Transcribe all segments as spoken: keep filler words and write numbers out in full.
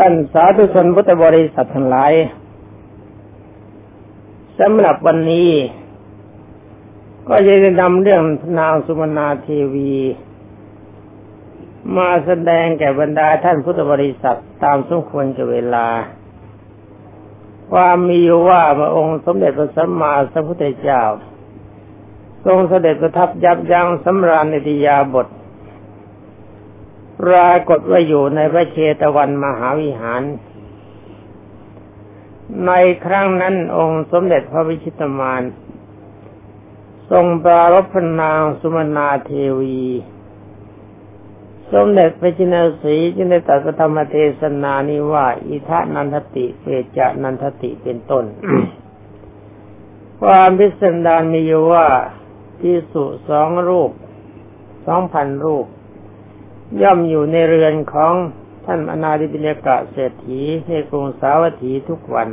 ท่านสาธุชนพุทธบริษัททั้งหลายสำหรับวันนี้ก็จะได้นำเรื่องนางสุมนาเทวีมาแสดงแก่บรรดาท่านพุทธบริษัทตามสมควรกับเวลาความมีอยู่ว่าพระองค์สมเด็จพระสัมมาสัมพุทธเจ้าทรงเสด็จประทับยับยั้งสำราญนิตยาบทปรากฏว่าอยู่ในพระเชตวันมหาวิหารในครั้งนั้นองค์สมเด็จพระวิชิตมารทรงปรารภนางสุมนาเทวีสมเด็จพระจินสีจึงได้ตรัสธรรมเทศนานี้ว่าอิทะนันทติเปจานันทติเป็นต้น ความพิสดารมีอยู่ว่าภิกษุสองรูปสองพันรูปย่อมอยู่ในเรือนของท่านอนาธิปิณกะเศรษฐีในกรุงสาวัตถีทุกวัน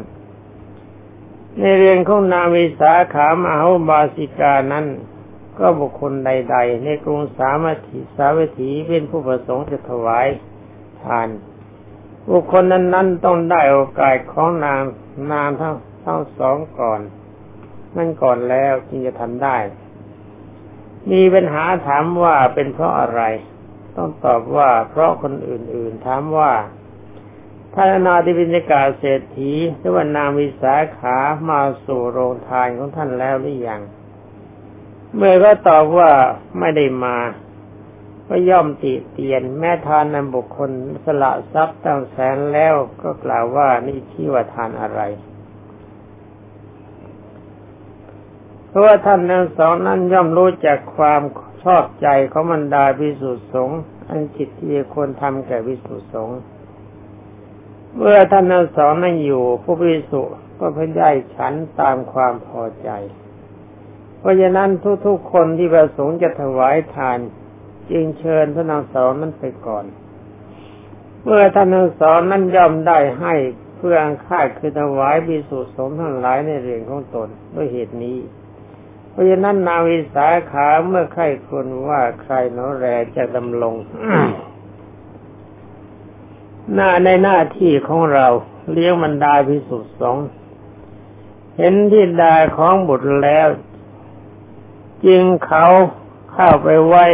ในเรือนของนางวิสาขามหาอุบาสิกานั้นก็บุคคลใดๆในกรุงสาวัตถีสาวัตถีเป็นผู้ประสงค์จะถวายทานบุคคลนั้นๆต้องได้โอกาสของนางนางทั้งทั้งสองก่อนนั่นก่อนแล้วจึงจะทำได้มีปัญหาถามว่าเป็นเพราะอะไรต้องตอบว่าเพราะคนอื่นๆถามว่าท่านอนาธิปิณกะเศรษฐีหรือว่านางวิสาขามาสู่โรงทานของท่านแล้วหรือยังเมื่อก็ตอบว่าไม่ได้มาก็ย่อมติเตียนแม่ทานนำบุคคลสละทรัพย์ตั้งแสนแล้วก็กล่าวว่านี่ที่ว่าทานอะไรเพราะว่าท่านทั้งสองนั้นย่อมรู้จักความชอบใจของบรรดาภิกษุสงฆ์อันกิจที่ควรทำแก่ภิกษุสงฆ์เมื่อท่านทั้งสองนั้นอยู่ผู้ภิกษุก็พึงได้ฉันตามความพอใจเพราะฉะนั้นทุกๆคนที่ประสงค์จะถวายทานจึงเชิญพระนางสองนั้นไปก่อนเมื่อท่านนางสองนั้นย่อมได้ให้เพื่อค่าคือถวายภิกษุสงฆ์ทั้งหลายในเรือนของตนด้วยเหตุนี้เพราะฉะนั้นนางวิสาขาเมื่อใครคนว่าใครหนอแลจะดำรงหน้าในหน้าที่ของเราเลี้ยงบรรดาภิกษุสงฆ์เห็นธิดาของบุตรแล้วจึงเขาเข้าไปไว้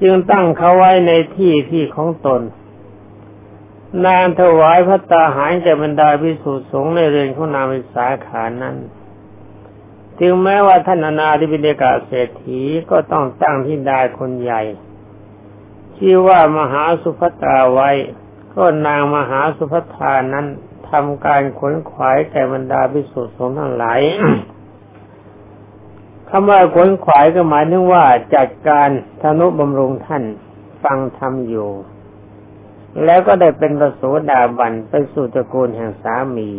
จึงตั้งเขาไว้ในที่ที่ของตนนางถวายภัตตาหารแก่บรรดาภิกษุสงฆ์ในเรือนของนางวิสาขานั้นถึงแม้ว่าท่านอนาธิปิณกะเศรษฐีก็ต้องตั้งธิดาคนใหญ่ชื่อว่ามหาสุภัตราไว้ก็นางมหาสุภัตรานั้นทำการขวนขวายแก่บรรดาภิกษุสงฆ์ทั้งหลายคำว่าขวนขวายก็หมายถึงว่าจัดการทนุบำรุงท่านฟังธรรมอยู่แล้วก็ได้เป็นพระโสดาบันไปสู่ตระกูลแห่งสามี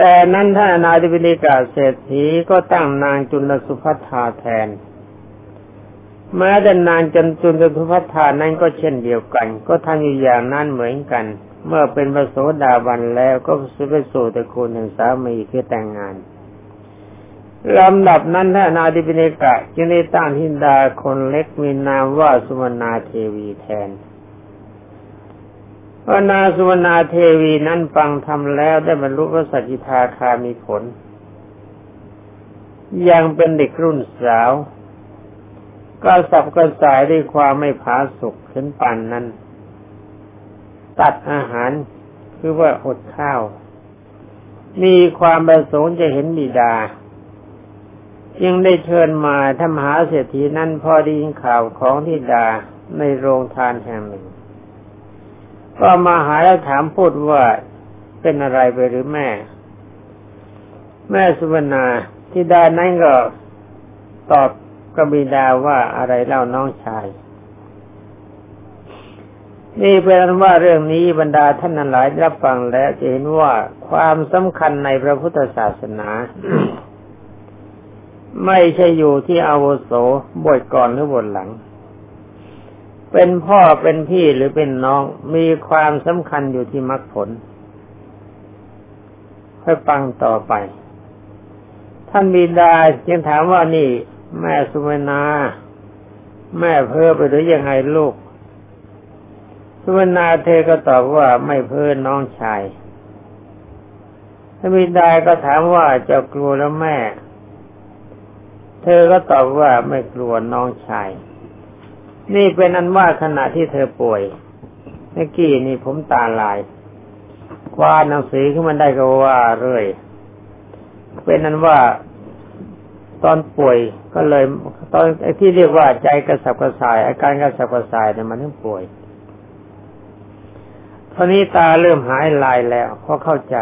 แต่นั้นท่านอนาธิปิณกะเศรษฐีก็ตั้งนางจุลสุภัททาแทนแม้แต่นางจันจุลสุภัททานั้นก็เช่นเดียวกันก็ทำอยู่อย่างนั้นเหมือนกันเมื่อเป็นพระโสดาบันแล้วก็ไปสู่ตระกูลแห่งสามีเพื่อแต่งงานลำดับนั้นท่านอนาธิปิณกะจึงได้ตั้งธิดาคนเล็กมีนามว่าสุมนาเทวีแทนพระนางสุมนาเทวีนั้นฟังธรรมแล้วได้บรรลุพระสัจจิทาคามีผลยังเป็นเด็กรุ่นสาวก็สับกระสายด้วยความไม่ผาสุกถึงป่านนั้นตัดอาหารคือว่าอดข้าวมีความประสงค์จะเห็นบิดาจึงได้เชิญมาท่านมหาเศรษฐีนั้นพอได้ยินข่าวของธิดาในโรงทานแห่งหนึ่งก็มาหาแล้วถามพูดว่าเป็นอะไรไปหรือแม่แม่สุวรรณาธิดานั้นก็ตอบกับบิดาว่าอะไรเล่าน้องชายนี่เป็นอันว่าเรื่องนี้บรรดาท่านทั้งหลายรับฟังแล้วจะเห็นว่าความสำคัญในพระพุทธศาสนาไม่ใช่อยู่ที่อาวุโสบวชก่อนหรือบวชหลังเป็นพ่อเป็นพี่หรือเป็นน้องมีความสำคัญอยู่ที่มรรคผลค่อยฟังต่อไปท่านบิดาจึงถามว่านี่แม่สุวรรณาแม่เพ้อไปหรือยังไงลูก สุวรรณาเทก็ตอบว่าไม่เพ้อน้องชายบิดาก็ถามว่าเจ้ากลัวแล้วแม่เธอก็ตอบว่าไม่กลัวน้องชายนี่เป็นอันว่าขณะที่เธอป่วยเมื่อกี้นี่ผมตาลายคว้าหนังสือขึ้นมาได้ก็ว่าเรื่อยเป็นอันว่าตอนป่วยก็เลยตอนที่เรียกว่าใจกระสับกระส่ายอาการกระสับกระส่ายเนี่ยมันถึงป่วยตอนนี้ตาเริ่มหายลายแล้วเพราะเข้าใจ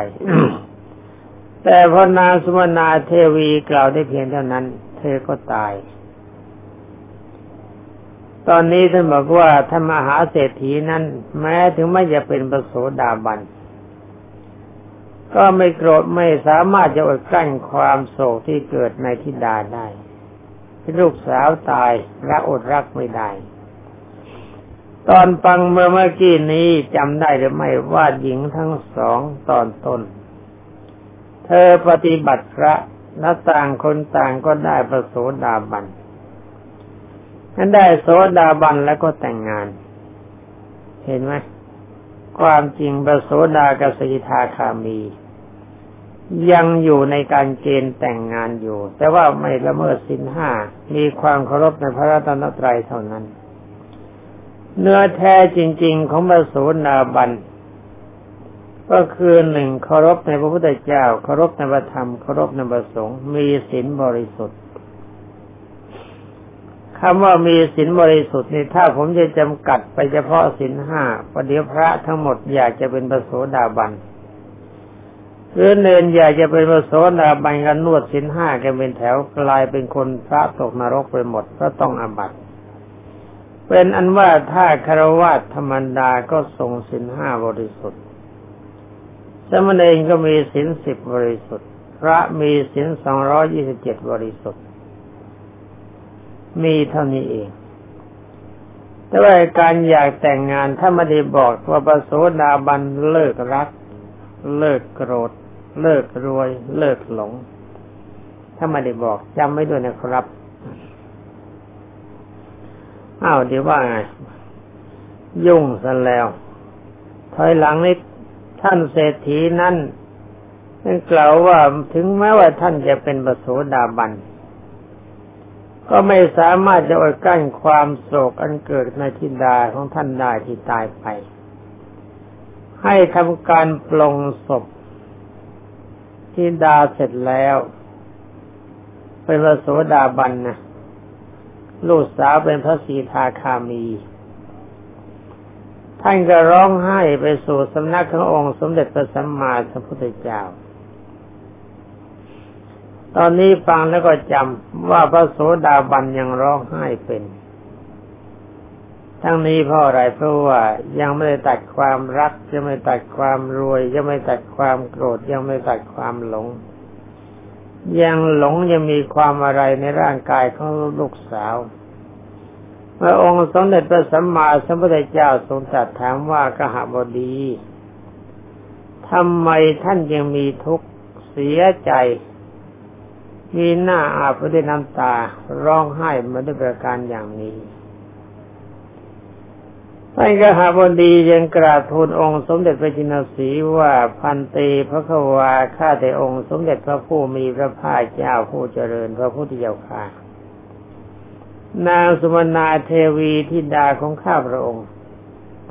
แต่พอนางสุวรรณาเทวีกล่าวได้เพียงเท่านั้นเธอก็ตายตอนนี้ท่านบอกว่าท่านมหาเศรษฐีนั้นแม้ถึงไม่จะเป็นพระโสดาบันก็ไม่โกรธไม่สามารถจะอดกลั้นความโศกที่เกิดในธิดาได้ลูกสาวตายรักอดรักไม่ได้ตอนฟังเมื่อเมื่อกี้นี้จำได้หรือไม่ว่าหญิงทั้งสองตอนต้นเธอปฏิบัติพระและต่างคนต่างก็ได้พระโสดาบันนั้นได้โสดาบันแล้วก็แต่งงานเห็นไหมความจริงพระโสดากับสกิทาคามียังอยู่ในการเกณฑ์แต่งงานอยู่แต่ว่าไม่ละเมิดศีลห้ามีความเคารพในพระรัตนตรัยเท่านั้นเนื้อแท้จริงๆของพระโสดาบันก็คือหนึ่งเคารพในพระพุทธเจ้าเคารพในพระธรรมเคารพในพระสงฆ์มีศีลบริสุทธิ์คำว่ามีศีลบริสุทธิ์นี่ถ้าผมจะจำกัดไปเฉพาะศีลห้าประเดี๋ยวพระทั้งหมดอยากจะเป็นพระโสดาบันหรือเนินอยากจะเป็นพระโสดาบันกันนวดศีลห้ากันเป็นแถวกลายเป็นคนพระตกนรกไปหมดก็ต้องอาบัติเป็นอันว่าถ้าคฤหัสถ์ธรรมดาก็ทรงศีลห้าบริสุทธิ์สมณเณรก็มีศีลสิบบริสุทธิ์พระมีศีลสองร้อยยี่สิบเจ็ดบริสุทธิ์มีเท่านี้เองแต่ว่าการอยากแต่งงานถ้าไม่ได้บอกว่าพระโสดาบันเลิกรักเลิกโกรธเลิกรวยเลิกหลงถ้าไม่ได้บอกจำไว้ด้วยนะครับอ้าวเดี๋ยวว่าไงยุ่งซะแล้วถอยหลังนิดท่านเศรษฐีนั้นนั่นกล่าวว่าถึงแม้ว่าท่านจะเป็นพระโสดาบันก็ไม่สามารถจะอดกลั้นความโศกอันเกิดในธิดาของท่านได้ที่ตายไปให้ทำการปลงศพธิดาเสร็จแล้วเป็นพระโสดาบันนะลูกสาวเป็นพระสีทาคามีท่านก็ร้องไห้ไปสู่สำนักขององค์สมเด็จพระสัมมาสัมพุทธเจ้าตอนนี้ฟังแล้วก็จำว่าพระโสดาบันยังร้องไห้เป็นทั้งนี้เพราะอะไรเพราะว่ายังไม่ได้ตัดความรักยังไม่ตัดความรวยยังไม่ตัดความโกรธยังไม่ตัดความหลงยังหลงยังมีความอะไรในร่างกายของลูกสาวพระองค์สมเด็จพระสัมมาสัมพุทธเจ้าทรงตรัสถามว่ากหบดีทำไมท่านยังมีทุกข์เสียใจมีหน้าอาบด้วยน้ำตาร้องไห้มาด้วยประการอย่างนี้ท่านกหบดียังกราบทูลองค์สมเด็จพระจินสีห์ว่าพันเตพระขวาข้าแต่องค์สมเด็จพระผู้มีพระภาคเจ้าผู้เจริญพระพุทธเจ้าข้านางสุวรรณาเทวีธิดาของข้าพระองค์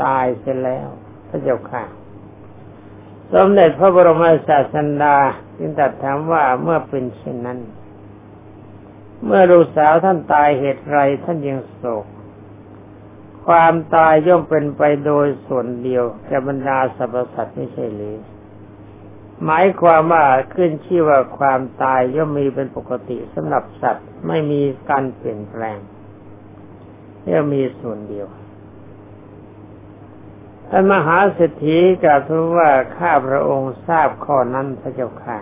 ตายเสียแล้วพระเจ้าข้าสมเด็จพระบรมศาสดาจึงตรัสถามว่าเมื่อเป็นเช่นนั้นเมื่อลูกสาวท่านตายเหตุไรท่านยังโศกความตายย่อมเป็นไปโดยส่วนเดียวแก่บรรดาสรรพสัตว์ไม่ใช่หรือหมายความว่าขึ้นชื่อว่าความตายย่อมมีเป็นปกติสำหรับสัตว์ไม่มีการเปลี่ยนแปลงย่อมมีส่วนเดียวท่านมหาเศรษฐีกล่าวทูลว่าข้าพระองค์ทราบข้อนั้นพระเจ้าค่ะ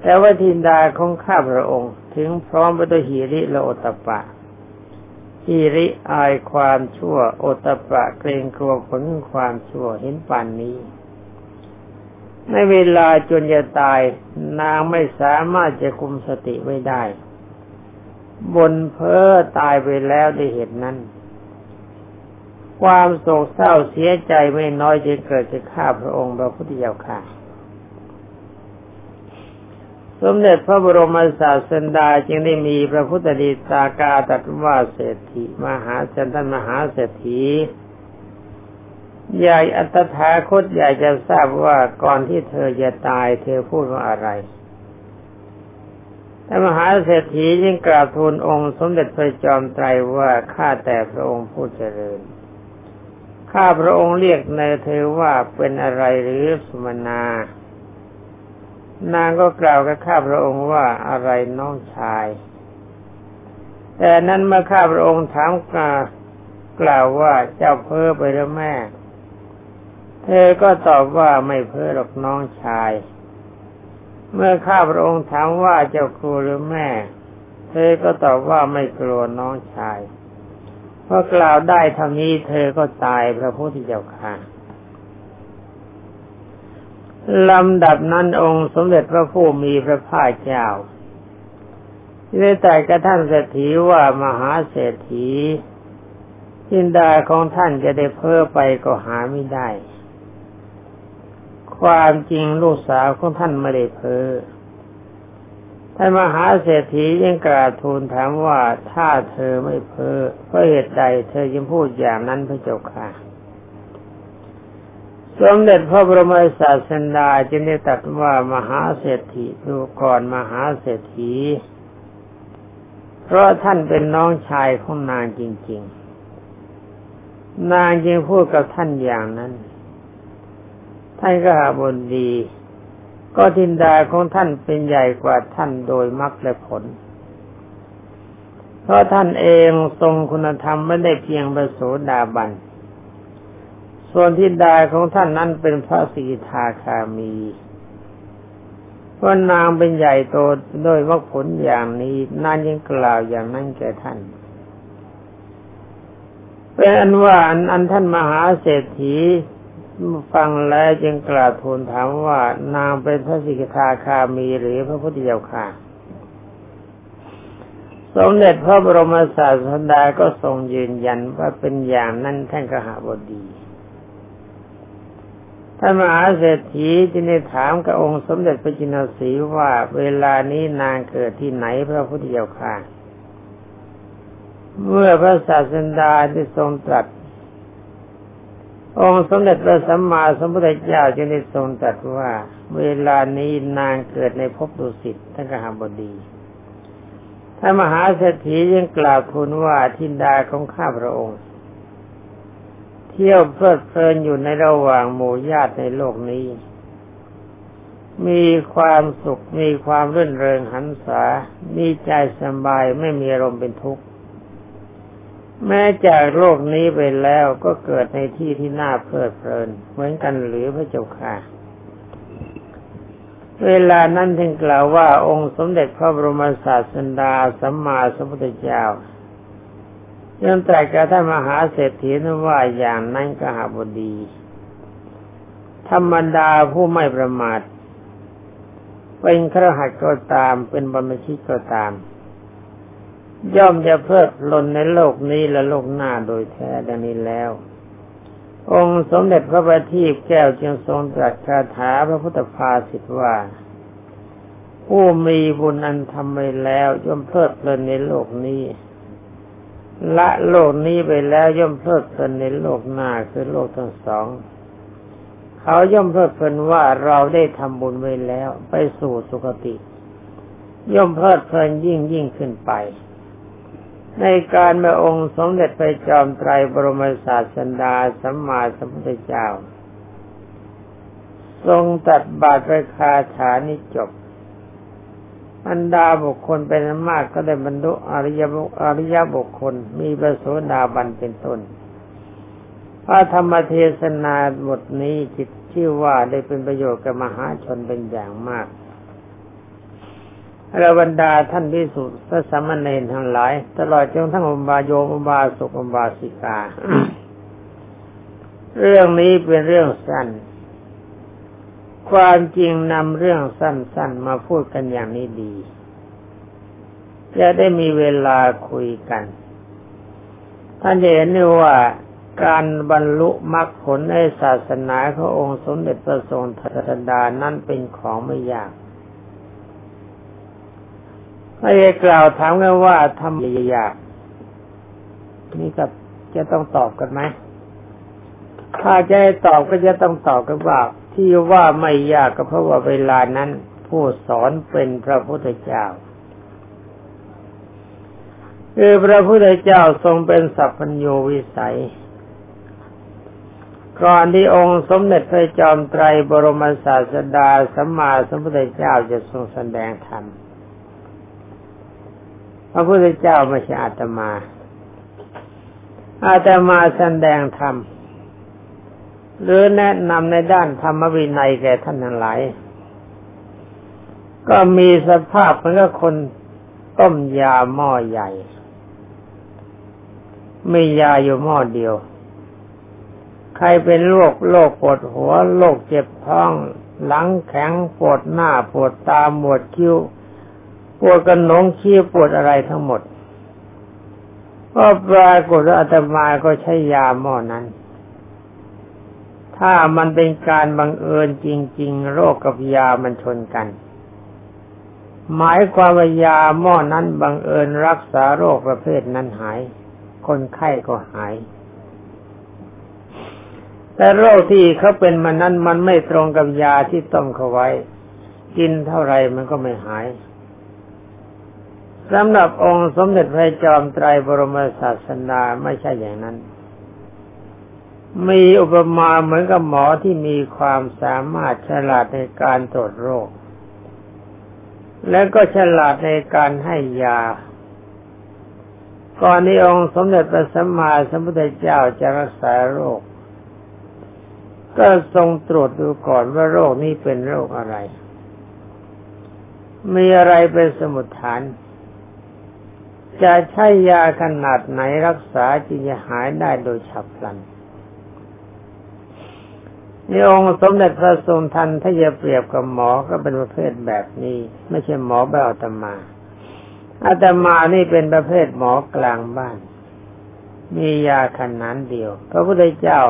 แต่ว่าธิดาของข้าพระองค์ถึงพร้อมไปด้วยหิริและโอตตัปปะหิริอายความชั่วโอตตัปปะเกรงกลัวผลความชั่วเห็นป่านนี้ในเวลาจนจะตายนางไม่สามารถจะคุมสติไว้ได้บนเพ้อตายไปแล้วด้วยเหตุนั้น ความโศกเศร้าเสียใจไม่น้อยจะเกิดจากข้าพระองค์พระพุทธเจ้าค่ะสมเด็จพระบรมศาสดาจึงได้มีพระพุทธดีตากาตรัสว่าเศรษฐีมหาเศรษฐีมหาเศรษฐียายอัตถาคตอยากจะทราบว่าก่อนที่เธอจะตายเธอพูดว่าอะไรแต่มหาเศรษฐีจึงกราบทูลองค์สมเด็จพระจอมไตรว่าข้าแต่พระองค์ผู้เจริญข้าพระองค์เรียกเนยเธอว่าเป็นอะไรหรือสุมนานางก็กล่าวกับข้าพระองค์ว่าอะไรน้องชายแต่นั้นเมื่อข้าพระองค์ถามกล่าวกล่าวว่าเจ้าเพ้อไปหรือแม่เธอก็ตอบว่าไม่เพ้อหรอกน้องชายเมื่อข้าพระองค์ถามว่าเจ้ากลัวหรือแม่เธอก็ตอบว่าไม่กลัวน้องชายพอกล่าวได้เท่านี้เธอก็ตายพระพุทธเจ้าค่ะลำดับนั้นองค์สมเด็จพระผู้มีพระภาคเจ้าได้ตรัสกับท่านเศรษฐีว่ามหาเศรษฐีจินดาของท่านจะได้เพ้อไปก็หาไม่ได้ความจริงลูกสาวของท่านไม่ได้เพ้อท่านมหาเศรษฐียังกราบทูลถามว่าถ้าเธอไม่เพ้อเพราะเหตุใดเธอจึงพูดอย่างนั้นพระเจ้าค่ะสมเด็จพระบรมศาสดาจึงได้ตรัสว่ามหาเศรษฐีดูก่อนมหาเศรษฐีเพราะท่านเป็นน้องชายของนางจริงๆนางจึงพูดกับท่านอย่างนั้นท่านก็หาบุญดีก็ทินดาของท่านเป็นใหญ่กว่าท่านโดยมรรคและผลเพราะท่านเองทรงคุณธรรมไม่ได้เพียงพระโสดาบันส่วนทินดาของท่านนั้นเป็นพระสกิทาคามีเพราะนางเป็นใหญ่โตโดยมรรคผลอย่างนี้นางยังกล่าวอย่างนั้นแก่ท่านเป็นอันว่าอันท่านมหาเศรษฐีฟังแล้วจึงกราบทูลถามว่านางเป็นพระสิกขาคามีหรือพระพุทธเจ้าค่ะสมเด็จพระบรมศาสดาก็ทรงยืนยันว่าเป็นอย่างนั้นท่านกหบดีท่านมหาเศรษฐีจึงได้ถามกับองค์สมเด็จพระจินสีว่าเวลานี้นางเกิดที่ไหนพระพุทธเจ้าค่ะเมื่อพระศาสดาได้ทรงตรัสองค์สมเด็จพระสัมมาสัมพุทธเจ้าจึงได้ทรงตรัสว่าเวลานี้นางเกิดในภพดุสิตท่านกหบดีท่านมหาเศรษฐียังกล่าวทูลว่าทินดาของข้าพระองค์เที่ยวเพลิดเพลินอยู่ในระหว่างหมู่ญาติในโลกนี้มีความสุขมีความรื่นเริงหรรษามีใจสบายไม่มีอารมณ์เป็นทุกข์แม้จากโลกนี้ไปแล้วก็เกิดในที่ที่น่าเพลิดเพลินเหมือนกันหรือพระเจ้าค่ะเวลานั้นถึงกล่าวว่าองค์สมเด็จพระบรมศาสดาสัมมาสัมพุทธเจ้ายังตรัสกับท่านมหาเศรษฐีนั้นว่าอย่างนั้นกหบดีธรรมดาผู้ไม่ประมาทเป็นคฤหัสถ์ก็ตามเป็นบรรพชิตก็ตามย่อมจะเพลิดเพลินในโลกนี้และโลกหน้าโดยแท้ดังนี้แล้วองค์สมเด็จพระบัณฑิตแก้วจึงทรงตรัสคาถาพระพุทธภาษิตว่าผู้มีบุญอันทำไปแล้วย่อมเพลิดเพลินในโลกนี้ละโลกนี้ไปแล้วย่อมเพลิดเพลินในโลกหน้าคือโลกทั้งสองเขาย่อมเพลิดเพลินว่าเราได้ทำบุญไว้แล้วไปสู่สุคติย่อมเพลิดเพลินยิ่งยิ่งขึ้นไปในการเมื่อองค์สมเด็จพระจอมไตรบรมศาสดาสัมมาสัมพุทธเจ้าทรงตรัสบาทประคาถานี้จบอันดาบุคคลเป็นมากก็ได้บรรลุอริยบุคอริยบุคคลมีพระโสดาบันเป็นต้นพระธรรมเทศนาบทนี้จิตชื่อว่าได้เป็นประโยชน์กับมหาชนเป็นอย่างมากอรบรรดาท่านภิกษุพระสามเณรทั้งหลายตลอดจนทั้งอุบาโยมอุบาสกอุบาสิกา เรื่องนี้เป็นเรื่องสั้นความจริงนำเรื่องสั้นๆมาพูดกันอย่างนี้ดีจะได้มีเวลาคุยกันท่านเห็นว่า การบรรลุมรรคผลในศาสนาขององค์สมเด็จพระทรงทัตดานั้นเป็นของไม่ยากไม่ได้กล่าวถามกันว่าทำไมยากนี่ก็จะต้องตอบกันไหมถ้าจะได้ตอบก็จะต้องตอบกันว่าที่ว่าไม่ยากก็เพราะว่าเวลานั้นผู้สอนเป็นพระพุทธเจ้าคือพระพุทธเจ้าทรงเป็นสัพพัญญูวิสัยก่อนที่องค์สมเด็จพระจอมไตรบรมศาสดาสัมมาสัมพุทธเจ้าจะทรงแสดงธรรมพระพุทธเจ้าไม่ใช่อาตมาอาตมาแสดงธรรมหรือแนะนำในด้านธรรมวินัยแก่ท่านทั้งหลายก็มีสภาพเหมือนกับคนต้มยาหม้อใหญ่มียาอยู่หม้อเดียวใครเป็นโรคโรคปวดหัวโรคเจ็บท้องหลังแข็งปวดหน้าปวดตาปวดคิ้วปวดกระหน่ำขี้ปวดอะไรทั้งหมดก็ปรากฏว่าอาตมาก็ใช้ยาหม้อนั้นถ้ามันเป็นการบังเอิญจริงๆโรคกับยามันชนกันหมายความว่ายาหม้อนั้นบังเอิญรักษาโรคประเภทนั้นหายคนไข้ก็หายแต่โรคที่เขาเป็นมันนั้นมันไม่ตรงกับยาที่ต้มเขาไว้กินเท่าไรมันก็ไม่หายสำหรับองค์สมเด็จพระจอมไตรบรมศาสดาไม่ใช่อย่างนั้นมีอุปมาเหมือนกับหมอที่มีความสามารถฉลาดในการตรวจโรคและก็ฉลาดในการให้ยาก่อนที่องค์สมเด็จพระสัมมาสัมพุทธเจ้าจะรักษาโรคก็ทรงตรวจดูก่อนว่าโรคนี้เป็นโรคอะไรมีอะไรเป็นสมุฏฐานจะใช้ยาขนาดไหนรักษาจึงจะหายได้โดยฉับพลันนี่องค์สมเด็จพระทรงทันถ้าจะเปรียบกับหมอก็เป็นประเภทแบบนี้ไม่ใช่หมอแบบอาตมาอาตมานี่เป็นประเภทหมอกลางบ้านมียาขนาดเดียวพระพุทธเจ้า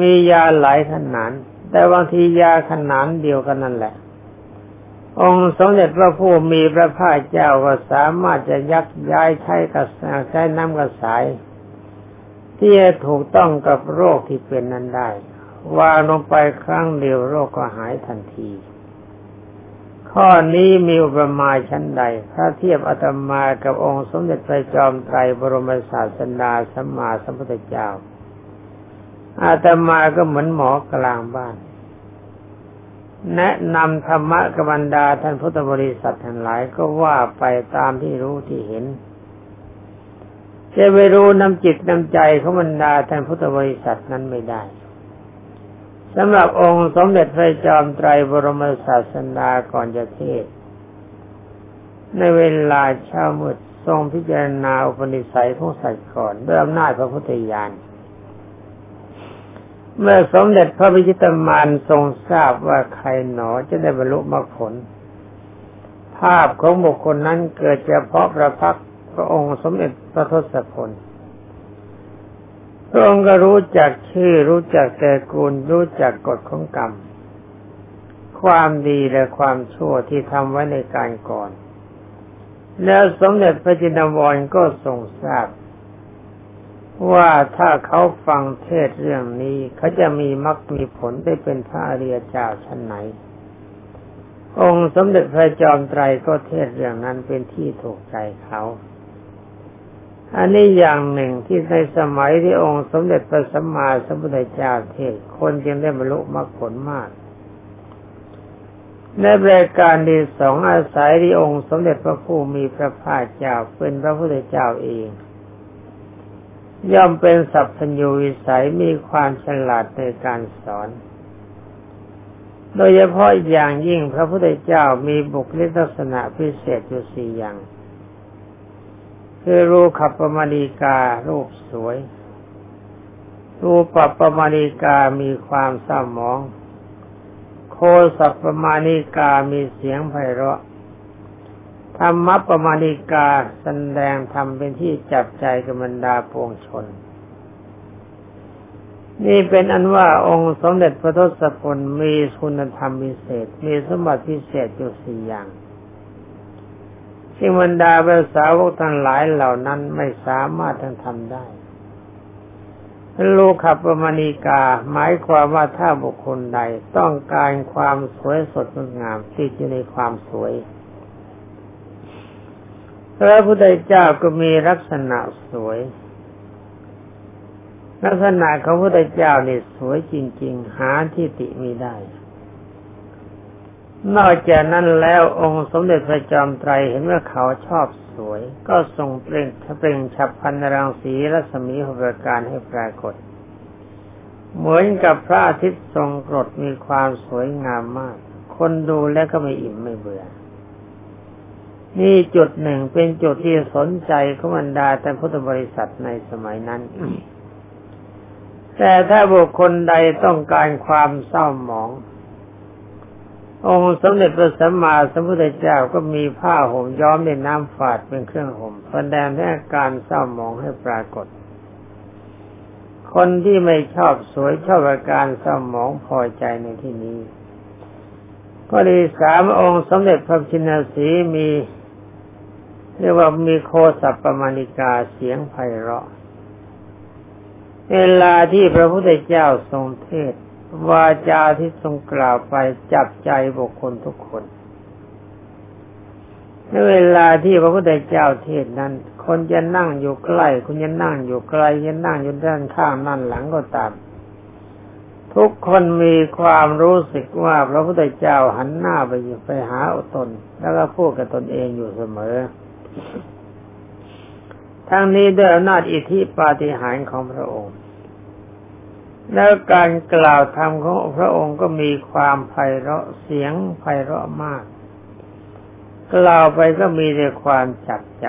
มียาหลายขนาดแต่บางทียาขนาดเดียวกันนั่นแหละองค์สมเด็จพระผู้มีพระภาคเจ้าก็สามารถจะยักย้ายใช้กระสายใช้น้ำกระสายที่ถูกต้องกับโรคที่เป็นนั้นได้วางลงไปครั้งเดียวโรคก็หายทันทีข้อนี้มีอุปมาชั้นใดถ้าเทียบอาตมากับองค์สมเด็จพระจอมไตรบรมศาสดาสัมมาสัมพุทธเจ้าอาตมาก็เหมือนหมอกลางบ้านแนะนำธรรมะกับบรรดาท่านพุทธบริษัททั้งหลายก็ว่าไปตามที่รู้ที่เห็นจะไปรู้น้ำจิตน้ำใจของบรรดาท่านพุทธบริษัทนั้นไม่ได้สำหรับองค์สมเด็จพระจอมไตรบรมศาสดาก่อนจะเทศในเวลาเช้ามืดทรงพิจารณาอุปนิสัยของสัตว์ก่อนด้วยอำนาจพระพุทธญาณเมื่อสมเด็จพระวิชิตมารทรงทราบว่าใครหนอจะได้บรรลุมรรคผลภาพของบุคคลนั้นเกิดเฉพาะพระพักตร์พระองค์สมเด็จพระทศพลพระองค์ก็รู้จักชื่อรู้จักตระกูลรู้จักกฎของกรรมความดีและความชั่วที่ทำไว้ในการก่อนแล้วสมเด็จพระจินวรก็ทรงทราบว่าถ้าเขาฟังเทศเรื่องนี้เขาจะมีมรรคมีผลได้เป็นพระอริยเจ้าชั้นไหนองค์สมเด็จพระจอมไตรก็เทศเรื่องนั้นเป็นที่ถูกใจเขาอันนี้อย่างหนึ่งที่ในสมัยที่องค์สมเด็จพระสัมมาสัมพุทธเจ้าเทศคนจึงได้บรรลุมรรคผลมากในรายการที่สองอาศัยที่องค์สมเด็จพระผู้มีพระภาคเจ้าเป็นพระพุทธเจ้าเองย่อมเป็นสัพพัญญูวิสัยมีความฉลาดในการสอนโดยเฉพาะอย่างยิ่งพระพุทธเจ้ามีบุคลิกลักษณะพิเศษอยู่สี่อย่างคือรูปปมาริการูปสวยรูปปมาริกามีความเศร้าหมองโคสัพปมาริกามีเสียงไพเราะธรรมปมาริกาแสดงธรรมเป็นที่จับใจกับบรรดาปวงชน นี่เป็นอันว่าองค์สมเด็จพระทศพลมีคุณธรรมพิเศษมีสมบัติพิเศษอยู่สี่อย่างซึ่งบรรดาภาษาวกทั้งหลายเหล่านั้นไม่สามารถทั้งทำได้โลคัปปมณีกาหมายความว่าถ้าบุคคลใดต้องการความสวยสดงดงามติดอยู่ในความสวยพระพุทธเจ้าก็มีลักษณะสวยลักษณะของพระพุทธเจ้านี่สวยจริงๆหาที่ติมิได้นอกจากนั้นแล้วองค์สมเด็จพระจอมไตรเห็นว่าเขาชอบสวยก็ทรงเปล่งเปล่งฉับพลันรังสีรัศมีหกประการให้ปรากฏเหมือนกับพระอาทิตย์ทรงกรดมีความสวยงามมากคนดูแล้วก็ไม่อิ่มไม่เบื่อนี่จุดหนึ่งเป็นจุดที่สนใจของบรรดาแต่พุทธบริษัทในสมัยนั้น แต่ถ้าบุคคลใดต้องการความเศร้าหมององค์สมเด็จพระสัมมาสัมพุทธเจ้าก็มีผ้าห่มย้อมด้วยน้ำฝาดเป็นเครื่องห่มแสดงให้อาการเศร้าหมองให้ปรากฏคนที่ไม่ชอบสวยชอบอาการเศร้าหมองพอใจในที่นี้ก็ดีสามองค์สมเด็จพระชินสีห์มีเรียกว่ามีโคสัปปมานิกาเสียงไพเราะเวลาที่พระพุทธเจ้าทรงเทศน์วาจาที่ทรงกล่าวไปจับใจบุคคลทุกคนในเวลาที่พระพุทธเจ้าเทศน์นั้นคนจะนั่งอยู่ใกล้คนจะนั่งอยู่ไกลจะนั่งอยู่ด้านข้างนั่นหลังก็ตามทุกคนมีความรู้สึกว่าพระพุทธเจ้าหันหน้าไปไปหาตนแล้วก็พูดกับตนเองอยู่เสมอทั้งนี้ด้วยอำนาจอิทธิปาฏิหาริย์ของพระองค์แล้วการกล่าวธรรมของพระองค์ก็มีความไพเราะเสียงไพเราะมากกล่าวไปก็มีแต่ความจับใจ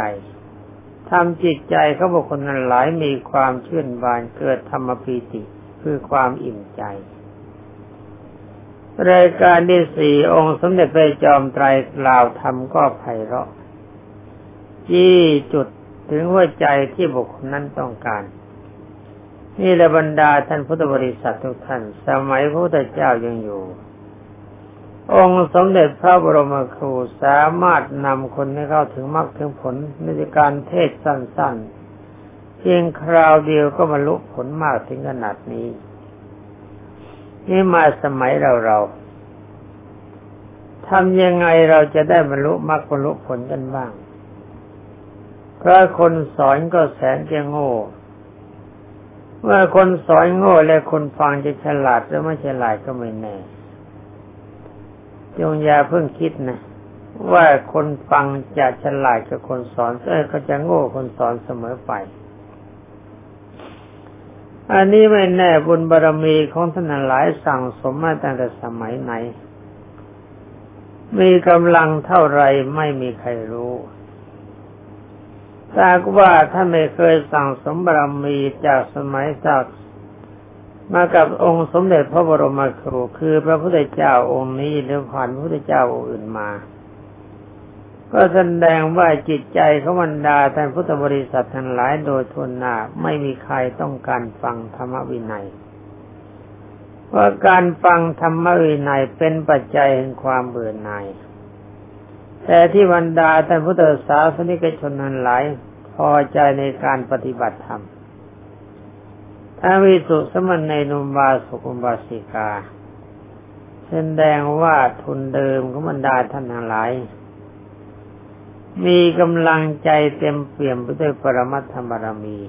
ทำจิตใจเขาบุคคลนั้นหลายมีความชื่นบานเกิดธรรมปีติคือความอิ่มใจรายการที่สี่องค์สมเด็จพระจอมไตรกล่าวธรรมก็ไพเราะที่จุดถึงหัวใจที่บุคคลนั้นต้องการนี่แหละบรรดาท่านพุทธบริษัททุกท่านสมัยพระพุทธเจ้ายังอยู่องค์สมเด็จพระบรมครูสามารถนำคนให้เข้าถึงมรรคถึงผลในการเทศสั้นๆเพียงคราวเดียวก็บรรลุผลมากถึงขนาดนี้นี่มาสมัยเราเราทำยังไงเราจะได้บรรลุมรรคบรรลุผลกันบ้างเพราะคนสอนก็แสนจะโง่เมื่อคนสอนโง่และคนฟังจะฉลาดหรือไม่ฉลาดก็ไม่แน่จงอย่าเพิ่งคิดนะว่าคนฟังจะฉลาดกับคนสอนเออเขาจะโง่คนสอนเสมอไปอันนี้ไม่แน่บุญบารมีของท่านหลายสั่งสมมาตั้งแต่สมัยไหนมีกำลังเท่าไรไม่มีใครรู้ถ้าว่าท่านไม่เคยสั่งสมบารมีจากสมัยศักดิ์มากับองค์สมเด็จพระบรมครูคือพระพุทธเจ้าองค์นี้หรือผ่านพระพุทธเจ้าองค์อื่นมาก็แสดงว่าจิตใจของบรรดาท่านพุทธบริษัททั้งหลายโดยทั่วหน้าไม่มีใครต้องการฟังธรรมวินัยเพราะการฟังธรรมวินัยเป็นปัจจัยแห่งความเบื่อหน่ายแต่ที่บรรดาท่านพุทธศาสนิกชนนั้นหลายพอใจในการปฏิบัติธรรมทั้งวิสุทธิสมณเณรอุบาสกอุบาสิกาแสดงว่าทุนเดิมของบรรดาท่านทั้งหลายมีกำลังใจเต็มเปี่ยมไปด้วยปรมัตถบารมี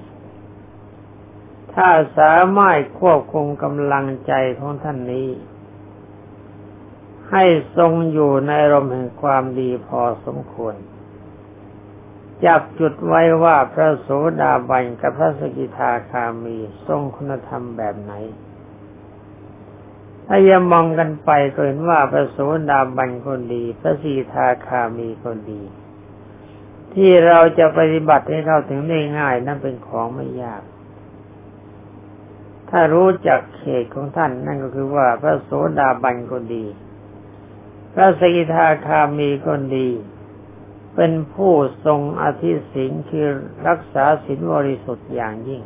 ถ้าสามารถควบคุมกำลังใจของท่านนี้ให้ทรงอยู่ในอารมณ์แห่งความดีพอสมควรจับจุดไว้ว่าพระโสดาบันกับพระสกิทาคามีทรงคุณธรรมแบบไหนถ้าอย่ามองกันไปก็เห็นว่าพระโสดาบันคนดีพระสกิทาคามีคนดีที่เราจะปฏิบัติให้เข้าถึงได้ง่ายนั่นเป็นของไม่ยากถ้ารู้จักเขตของท่านนั่นก็คือว่าพระโสดาบันคนดีพระสกิทาคามีคนดีเป็นผู้ทรงอธิศีลคือรักษาศีลบริสุทธิ์อย่างยิ่ง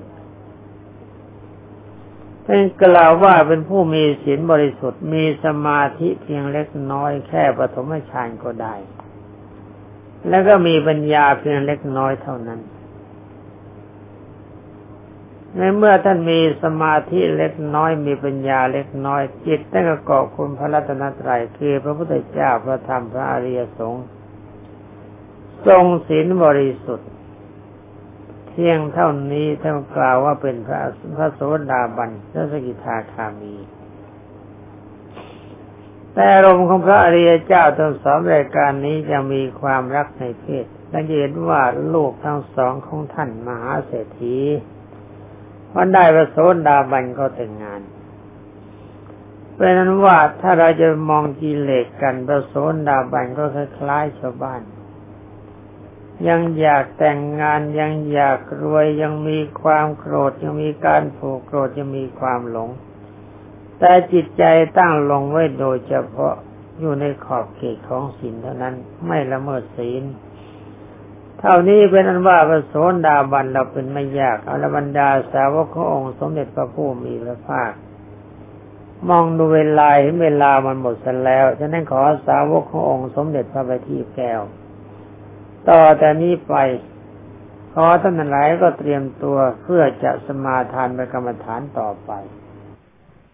เป็นกล่าวว่าเป็นผู้มีศีลบริสุทธิ์มีสมาธิเพียงเล็กน้อยแค่ปฐมฌานก็ได้แล้วก็มีปัญญาเพียงเล็กน้อยเท่านั้นในเมื่อท่านมีสมาธิเล็กน้อยมีปัญญาเล็กน้อยจิตท่านก็เกาะคุณพระรัตนตรัยคือพระพุทธเจ้าพระธรรมพระอริยสงฆ์ทรงศีลบริสุทธิ์เพียงเท่านี้ท่านกล่าวว่าเป็นพระพระโสดาบันพระสกิทาคามีแต่อารมณ์ของพระอริยเจ้าทั้งสองรายการนี้จะมีความรักในเพศและเห็นว่าลูกทั้งสองของท่านมหาเศรษฐีพอได้พระโสดาบันก็แต่งงานเพราะนั้นว่าถ้าเราจะมองกิเลสกันพระโสดาบันก็คล้ายๆชาวบ้านยังอยากแต่งงานยังอยากรวยยังมีความโกรธยังมีการผูกโกรธยังมีความหลงแต่จิตใจตั้งลงไว้โดยเฉพาะอยู่ในขอบเขตของศีลเท่านั้นไม่ละเมิดศีลเท่านี้เป็นอันว่าพระโสดาบันเราเป็นไม่ยากอรบรรดาสาวกขององค์สมเด็จพระผู้มีพระภาคมองดูเวลาเห็นเวลามันหมดซะแล้วฉะนั้นขอสาวกขององค์สมเด็จพระบัณฑิตแก้วต่อแต่นี้ไปขอท่านทั้งหลายก็เตรียมตัวเพื่อจะสมาทานกรรมฐานต่อไป